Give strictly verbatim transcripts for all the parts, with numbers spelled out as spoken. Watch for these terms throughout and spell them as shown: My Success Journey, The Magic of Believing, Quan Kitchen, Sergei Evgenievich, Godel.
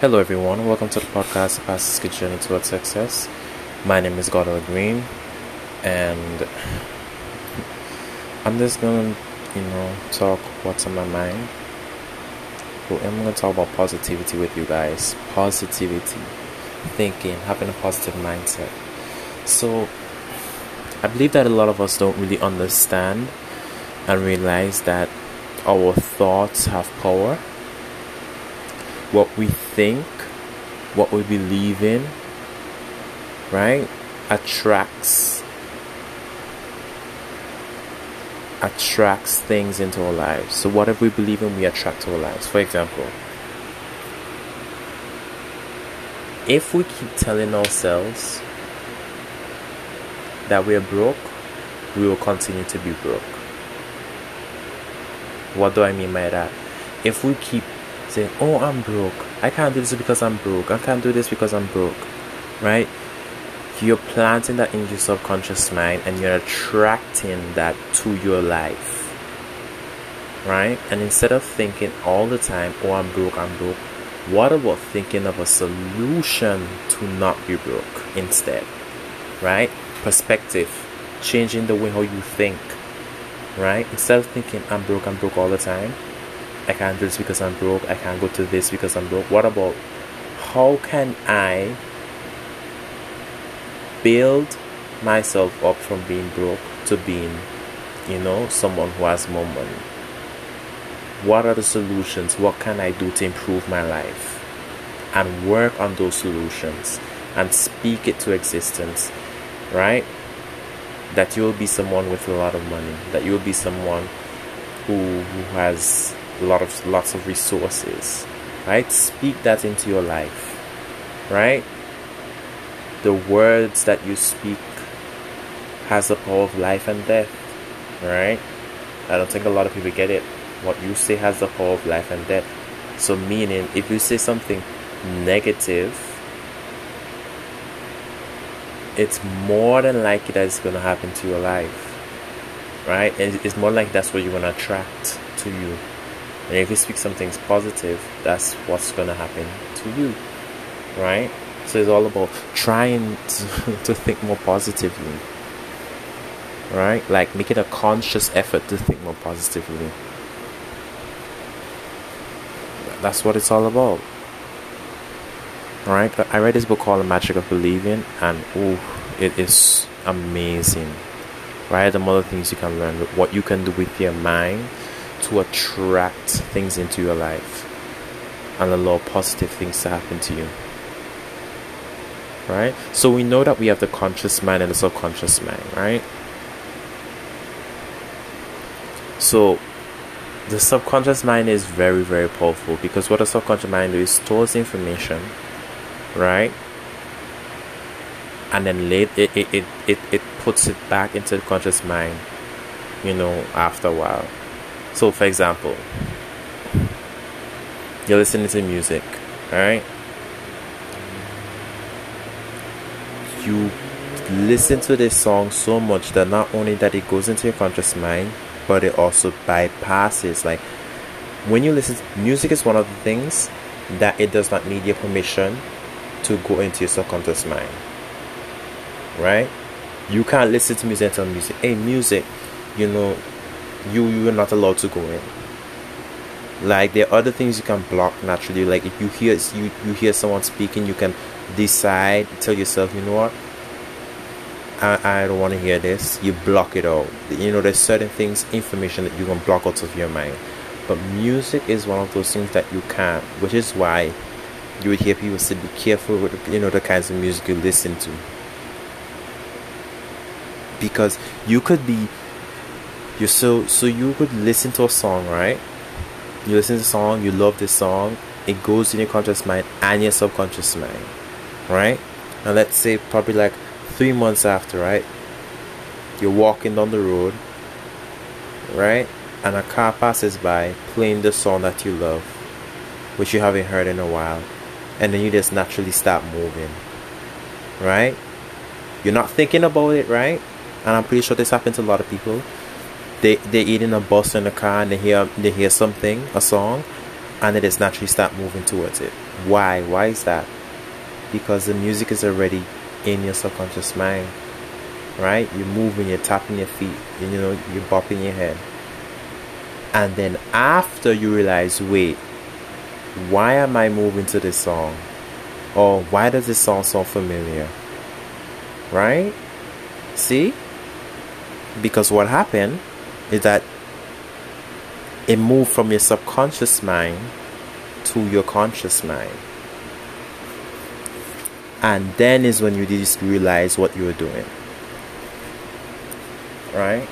Hello everyone, welcome to the podcast, My Success Journey Towards Success. My name is Godel Green, and I'm just gonna, you know, talk what's on my mind. Well, I'm gonna talk about positivity with you guys. Positivity, thinking, having a positive mindset. So, I believe that a lot of us don't really understand and realize that our thoughts have power. What we think, what we believe in, right, attracts attracts things into our lives. So whatever we believe in, we attract to our lives. For example, if we keep telling ourselves that we are broke, we will continue to be broke. What do I mean by that? If we keep saying, oh, I'm broke, I can't do this because I'm broke, I can't do this because I'm broke, right? You're planting that in your subconscious mind, and you're attracting that to your life, right? And instead of thinking all the time, oh, I'm broke, I'm broke, what about thinking of a solution to not be broke instead, right? Perspective, changing the way how you think, right? Instead of thinking, I'm broke, I'm broke all the time, I can't do this because I'm broke, I can't go to this because I'm broke. What about, how can I build myself up from being broke to being, you know, someone who has more money? What are the solutions? What can I do to improve my life? And work on those solutions and speak it to existence, right? That you'll be someone with a lot of money, that you'll be someone who, who has lot of lots of resources, right? Speak that into your life, right? The words that you speak has the power of life and death, right? I don't think a lot of people get it. What you say has the power of life and death. So meaning, if you say something negative, it's more than likely that it's going to happen to your life, right? And it's more like that's what you're going to attract to you. And if you speak something's positive, that's what's going to happen to you, right? So it's all about trying to, to think more positively, right? Like making a conscious effort to think more positively. That's what it's all about, right? I read this book called The Magic of Believing, and oh, it is amazing, right? The more things you can learn, what you can do with your mind to attract things into your life and allow positive things to happen to you, right? So we know that we have the conscious mind and the subconscious mind, right? So the subconscious mind is very, very powerful, because what the subconscious mind does is stores information, right? And then later it, it, it, it, it puts it back into the conscious mind, you know, after a while. So, for example, you're listening to music, alright? You listen to this song so much that not only that it goes into your conscious mind, but it also bypasses. Like, when you listen to music, is one of the things that it does not need your permission to go into your subconscious mind, right? You can't listen to music and tell music, hey, music, you know, You you are not allowed to go in. Like, there are other things you can block naturally. Like, if you hear you, you hear someone speaking, you can decide, tell yourself, you know what, I, I don't want to hear this. You block it out. You know, there's certain things, information that you can block out of your mind. But music is one of those things that you can't, which is why you would hear people say, be careful with, you know, the kinds of music you listen to. Because you could be You so so you could listen to a song, right? You listen to a song, you love this song, it goes in your conscious mind and your subconscious mind, right? And let's say probably like three months after, right? You're walking down the road, right? And a car passes by playing the song that you love, which you haven't heard in a while, and then you just naturally start moving, right? You're not thinking about it, right? And I'm pretty sure this happens to a lot of people. They they eat in a bus in a car, and they hear they hear something, a song, and they just naturally start moving towards it. Why? Why is that? Because the music is already in your subconscious mind, right? You're moving, you're tapping your feet, you know, you're bopping your head. And then after you realize, wait, why am I moving to this song? Or why does this song sound familiar? Right? See? Because what happened is that it moved from your subconscious mind to your conscious mind. And then is when you just realize what you were doing. Right?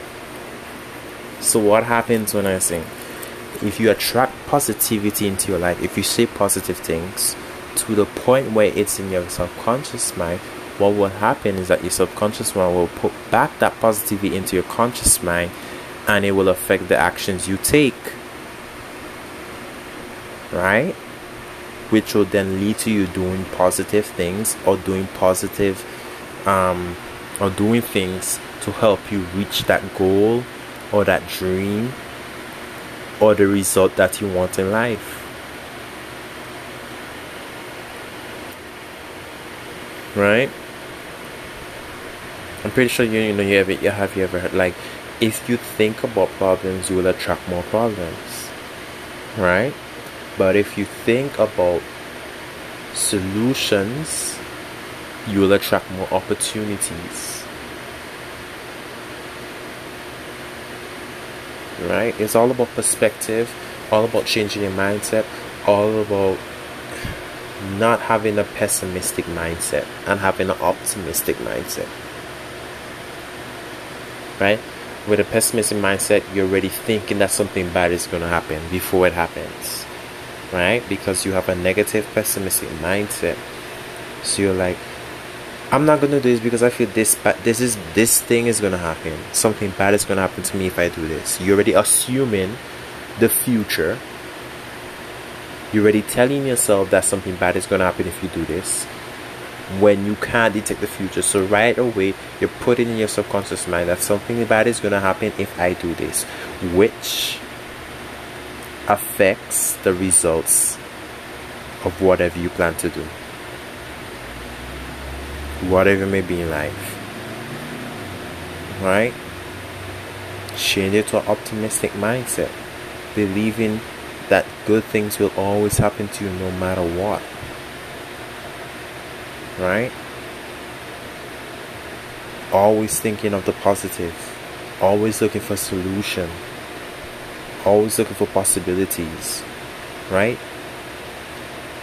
So what happens when I sing? If you attract positivity into your life, if you say positive things to the point where it's in your subconscious mind, what will happen is that your subconscious mind will put back that positivity into your conscious mind, and it will affect the actions you take, right? Which will then lead to you doing positive things, or doing positive, um, or doing things to help you reach that goal, or that dream, or the result that you want in life. Right? I'm pretty sure you, you know you ever you have you ever heard, like, if you think about problems, you will attract more problems, right? But if you think about solutions, you will attract more opportunities, right? It's all about perspective, all about changing your mindset, all about not having a pessimistic mindset and having an optimistic mindset, right? With a pessimistic mindset, you're already thinking that something bad is going to happen before it happens, right? Because you have a negative, pessimistic mindset. So you're like, I'm not going to do this because I feel this bad. This is this thing is going to happen. Something bad is going to happen to me if I do this. You're already assuming the future. You're already telling yourself that something bad is going to happen if you do this, when you can't detect the future. So right away, you're putting in your subconscious mind that something bad is going to happen if I do this, which affects the results of whatever you plan to do, whatever it may be in life, right? Change it to an optimistic mindset, believing that good things will always happen to you no matter what. Right? Always thinking of the positive, always looking for solution, always looking for possibilities, right?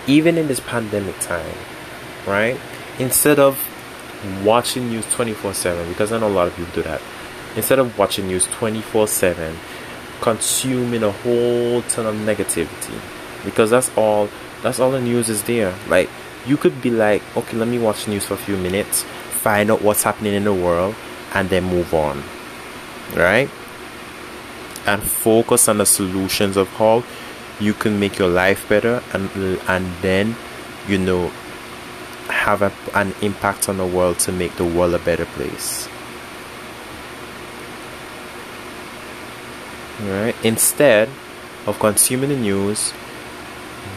Even in this pandemic time, right? Instead of watching news twenty-four seven, because I know a lot of people do that, instead of watching news twenty-four seven, consuming a whole ton of negativity, because that's all that's all the news is there. Like, you could be like, okay, let me watch news for a few minutes, find out what's happening in the world, and then move on, right? And focus on the solutions of how you can make your life better, and and then, you know, have a, an impact on the world to make the world a better place, right? Instead of consuming the news,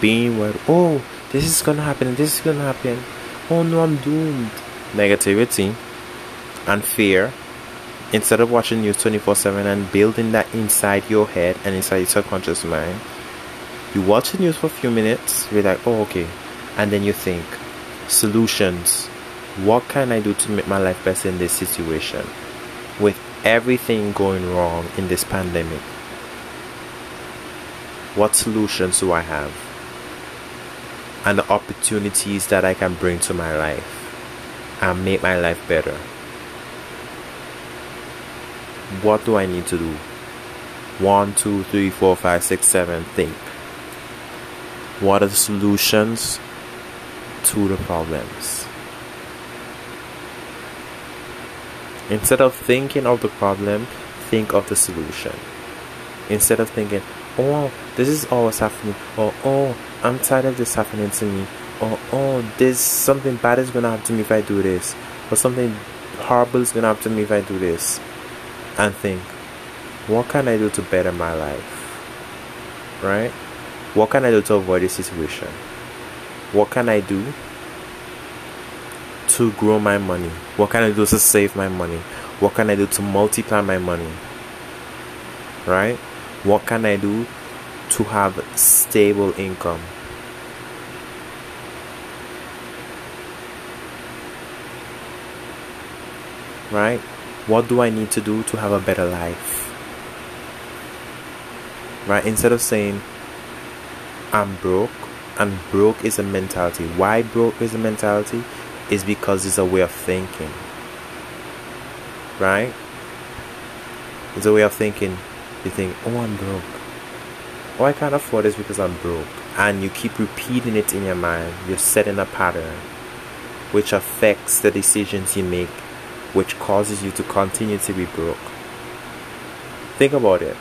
being where, oh, this is going to happen, this is going to happen, oh no, I'm doomed. Negativity and fear. Instead of watching news twenty-four seven and building that inside your head and inside your subconscious mind, you watch the news for a few minutes, you're like, oh, okay. And then you think, solutions. What can I do to make my life better in this situation? With everything going wrong in this pandemic, what solutions do I have? And the opportunities that I can bring to my life and make my life better. What do I need to do? One, two, three, four, five, six, seven. Think. What are the solutions to the problems? Instead of thinking of the problem, think of the solution. Instead of thinking, oh, this is always happening, or oh, I'm tired of this happening to me, or oh, this something bad is gonna happen to me if I do this, or something horrible is gonna happen to me if I do this, and think, what can I do to better my life? Right? What can I do to avoid this situation? What can I do to grow my money? What can I do to save my money? What can I do to multiply my money? Right? What can I do to have stable income? Right? What do I need to do to have a better life? Right? Instead of saying I'm broke, and broke is a mentality. Why broke is a mentality? Is because it's a way of thinking. Right? It's a way of thinking. You think, oh, I'm broke. Oh, I can't afford this because I'm broke. And you keep repeating it in your mind. You're setting a pattern, which affects the decisions you make, which causes you to continue to be broke. Think about it.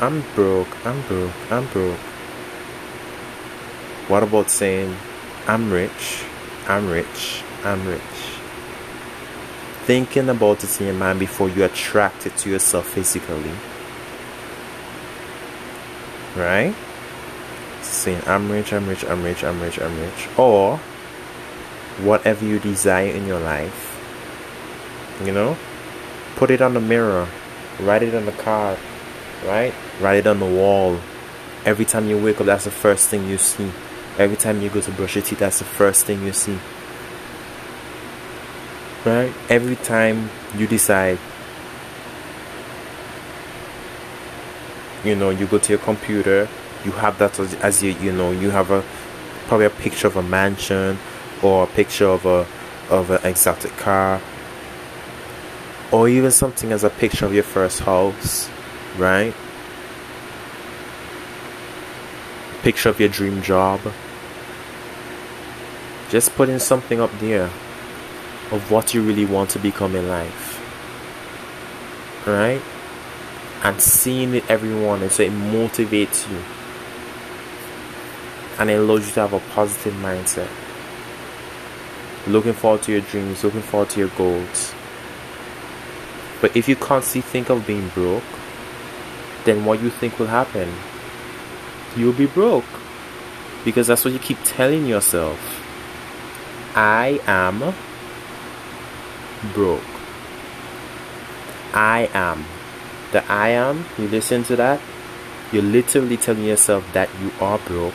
I'm broke, I'm broke, I'm broke. What about saying, I'm rich, I'm rich, I'm rich? Thinking about it in your mind before you attract it to yourself physically. Right? Saying, I'm rich, I'm rich, I'm rich, I'm rich, I'm rich. Or whatever you desire in your life. You know? Put it on the mirror. Write it on the card. Right? Write it on the wall. Every time you wake up, that's the first thing you see. Every time you go to brush your teeth, that's the first thing you see. Right? Every time you decide, you know, you go to your computer, you have that as, as you, you know, you have a probably a picture of a mansion or a picture of a of an exotic car, or even something as a picture of your first house. Right? Picture of your dream job. Just putting something up there of what you really want to become in life. Right? And seeing it everyone, and so it motivates you. And it allows you to have a positive mindset. Looking forward to your dreams, looking forward to your goals. But if you constantly think of being broke, then what you think will happen? You'll be broke. Because that's what you keep telling yourself. I am broke. I am. The I am, you listen to that, you're literally telling yourself that you are broke.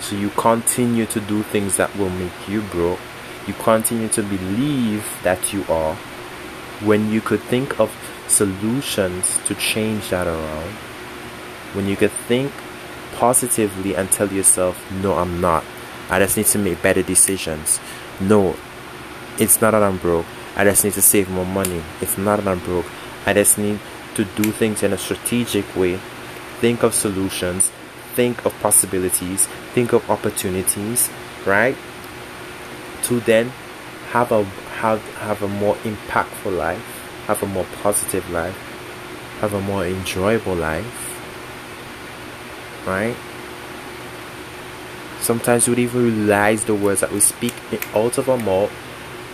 So you continue to do things that will make you broke. You continue to believe that you are, when you could think of solutions to change that around, when you could think positively and tell yourself, no, I'm not, I just need to make better decisions. No, it's not that I'm broke, I just need to save more money. It's not that I'm broke, I just need to do things in a strategic way. Think of solutions, think of possibilities, think of opportunities, right, to then have a have have a more impactful life, have a more positive life, have a more enjoyable life, right? Sometimes we don't even realize the words that we speak out of our mouth,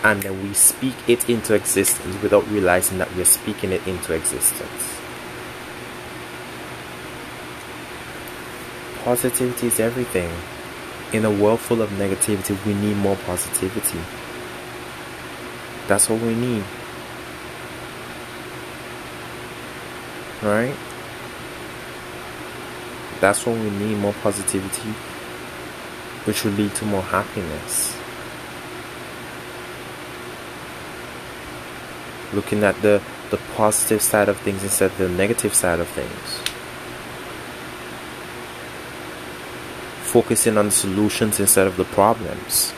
and then we speak it into existence without realizing that we're speaking it into existence. Positivity is everything. In a world full of negativity, we need more positivity. That's what we need. Right? That's when we need more positivity, which will lead to more happiness. Looking at the, the positive side of things instead of the negative side of things. Focusing on the solutions instead of the problems.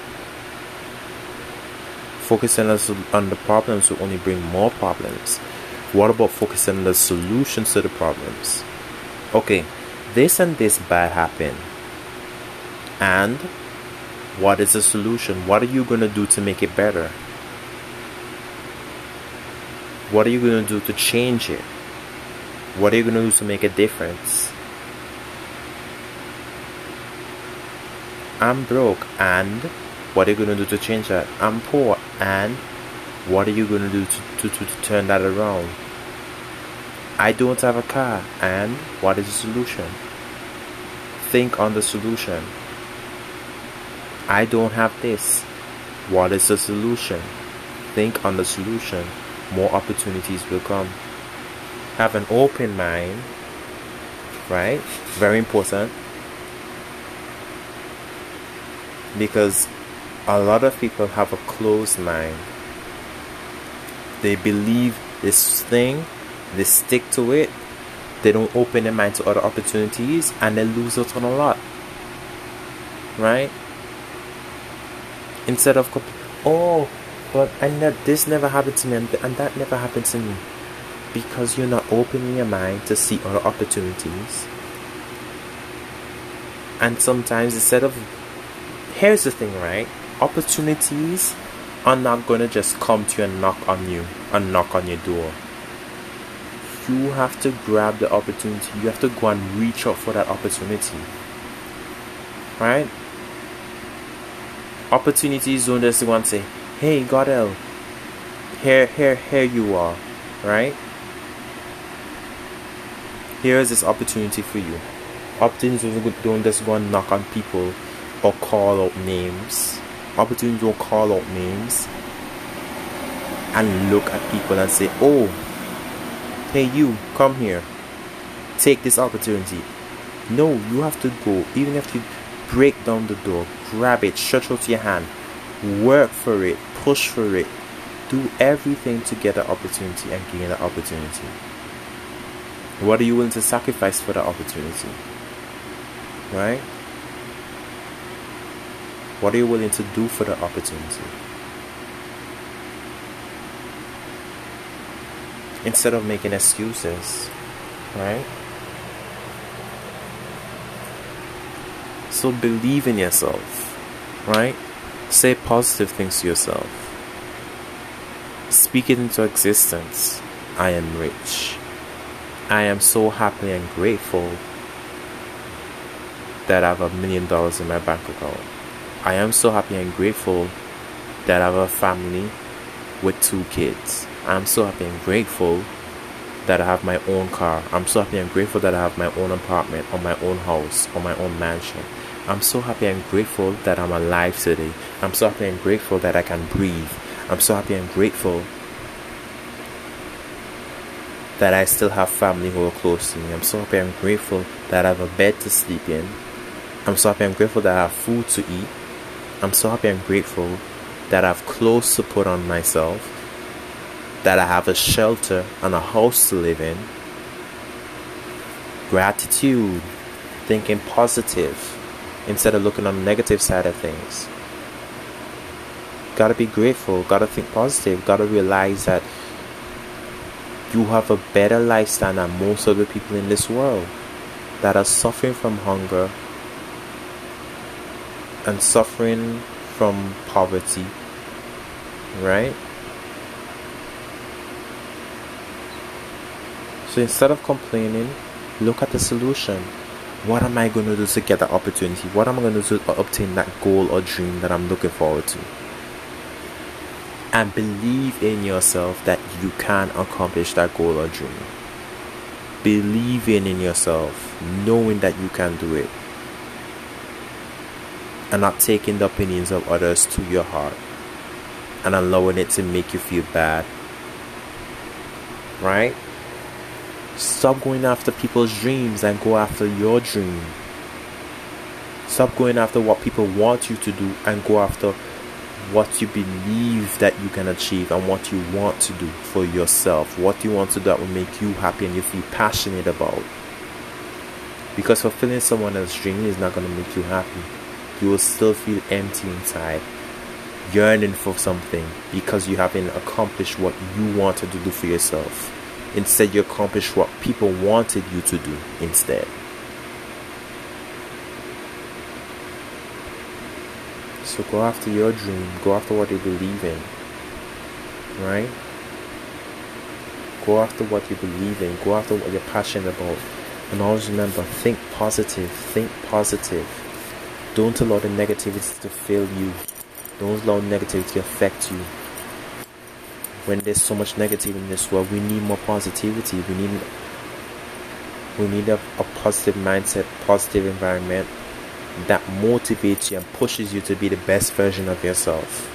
Focusing on the problems will only bring more problems. What about focusing on the solutions to the problems? Okay, this and this bad happened. And what is the solution? What are you going to do to make it better? What are you going to do to change it? What are you going to do to make a difference? I'm broke, and what are you going to do to change that? I'm poor, and what are you going to do to, to, to, to turn that around? I don't have a car, and what is the solution? think on the solution. I don't have this. What is the solution? Think on the solution. More opportunities will come. Have an open mind, right? Very important. Because a lot of people have a closed mind. They believe this thing, they stick to it, they don't open their mind to other opportunities, and they lose out on a lot, right? Instead of, oh, but I ne- this never happened to me, and that never happened to me. Because you're not opening your mind to see other opportunities. And sometimes instead of, here's the thing, right? Opportunities are not going to just come to you and knock on you and knock on your door. You have to grab the opportunity. You have to go and reach out for that opportunity, right? Opportunities don't just want to say, hey, Godel, here, here, here you are, right? Here is this opportunity for you. Opportunities don't just go and knock on people or call out names. Opportunities don't call out names and look at people and say, oh, hey, you, come here, take this opportunity. No, you have to go. Even if you break down the door, grab it, stretch out your hand, work for it, push for it, do everything to get the opportunity and gain the opportunity. What are you willing to sacrifice for the opportunity, right? What are you willing to do for the opportunity? Instead of making excuses, right? So believe in yourself, right? Say positive things to yourself. Speak it into existence. I am rich. I am so happy and grateful that I have a million dollars in my bank account. I am so happy and grateful that I have a family with two kids. I am so happy and grateful that I have my own car. I'm so happy and grateful that I have my own apartment, or my own house, or my own mansion. I'm so happy and grateful that I'm alive today. I'm so happy and grateful that I can breathe. I'm so happy and grateful that I still have family who are close to me. I'm so happy and grateful that I have a bed to sleep in. I'm so happy and grateful that I have food to eat. I'm so happy and grateful that I have clothes to put on myself, that I have a shelter and a house to live in. Gratitude, thinking positive instead of looking on the negative side of things. Gotta be grateful, gotta think positive, gotta realize that you have a better lifestyle than most of the people in this world that are suffering from hunger and suffering from poverty, right? So instead of complaining, look at the solution. What am I going to do to get that opportunity? What am I going to do to obtain that goal or dream that I'm looking forward to? And believe in yourself that you can accomplish that goal or dream. Believing in yourself, knowing that you can do it. And not taking the opinions of others to your heart and allowing it to make you feel bad, right? Stop going after people's dreams and go after your dream. Stop going after what people want you to do and go after what you believe that you can achieve and what you want to do for yourself. What you want to do that will make you happy and you feel passionate about. Because fulfilling someone else's dream is not going to make you happy. You will still feel empty inside, yearning for something because you haven't accomplished what you wanted to do for yourself. Instead, you accomplish what people wanted you to do instead. So go after your dream. Go after what you believe in. Right? Go after what you believe in. Go after what you're passionate about. And always remember, think positive. Think positive. Don't allow the negativity to fail you. Don't allow negativity to affect you. When there's so much negativity in this world, we need more positivity. We need You need a, a positive mindset, positive environment that motivates you and pushes you to be the best version of yourself.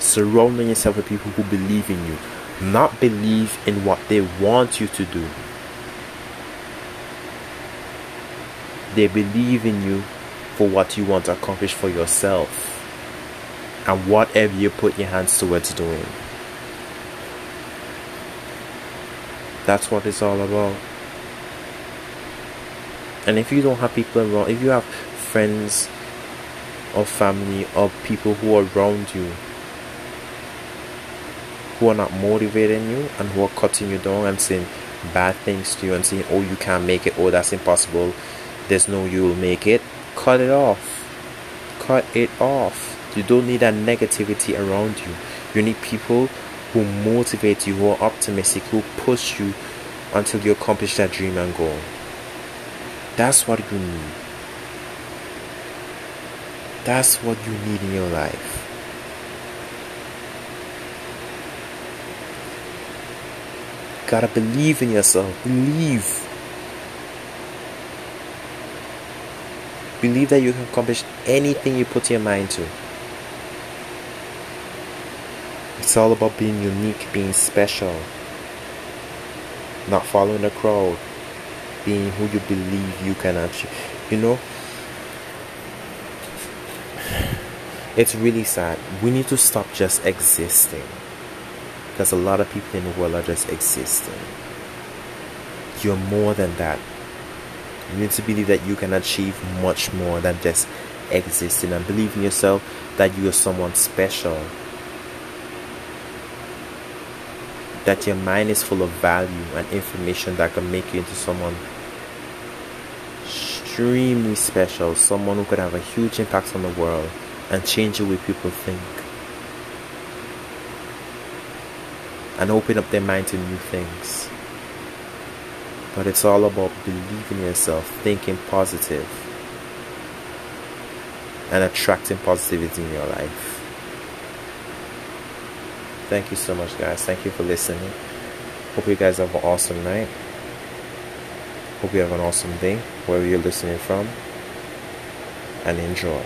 Surrounding yourself with people who believe in you, not believe in what they want you to do. They believe in you for what you want to accomplish for yourself and whatever you put your hands towards doing. That's what it's all about. And if you don't have people around, if you have friends or family or people who are around you who are not motivating you and who are cutting you down and saying bad things to you and saying, oh, you can't make it, oh, that's impossible, there's no you will make it, cut it off. Cut it off. You don't need that negativity around you. You need people who motivate you, who are optimistic, who push you until you accomplish that dream and goal. That's what you need. That's what you need in your life. Gotta believe in yourself. Believe. Believe that you can accomplish anything you put your mind to. It's all about being unique, being special. Not following the crowd. Being who you believe you can achieve. You know, it's really sad. We need to stop just existing. Because a lot of people in the world are just existing. You're more than that. You need to believe that you can achieve much more than just existing. And believe in yourself that you are someone special. That your mind is full of value and information that can make you into someone extremely special. Someone who could have a huge impact on the world and change the way people think. And open up their mind to new things. But it's all about believing in yourself, thinking positive, and attracting positivity in your life. Thank you so much, guys. Thank you for listening. Hope you guys have an awesome night. Hope you have an awesome day, wherever you're listening from. And enjoy.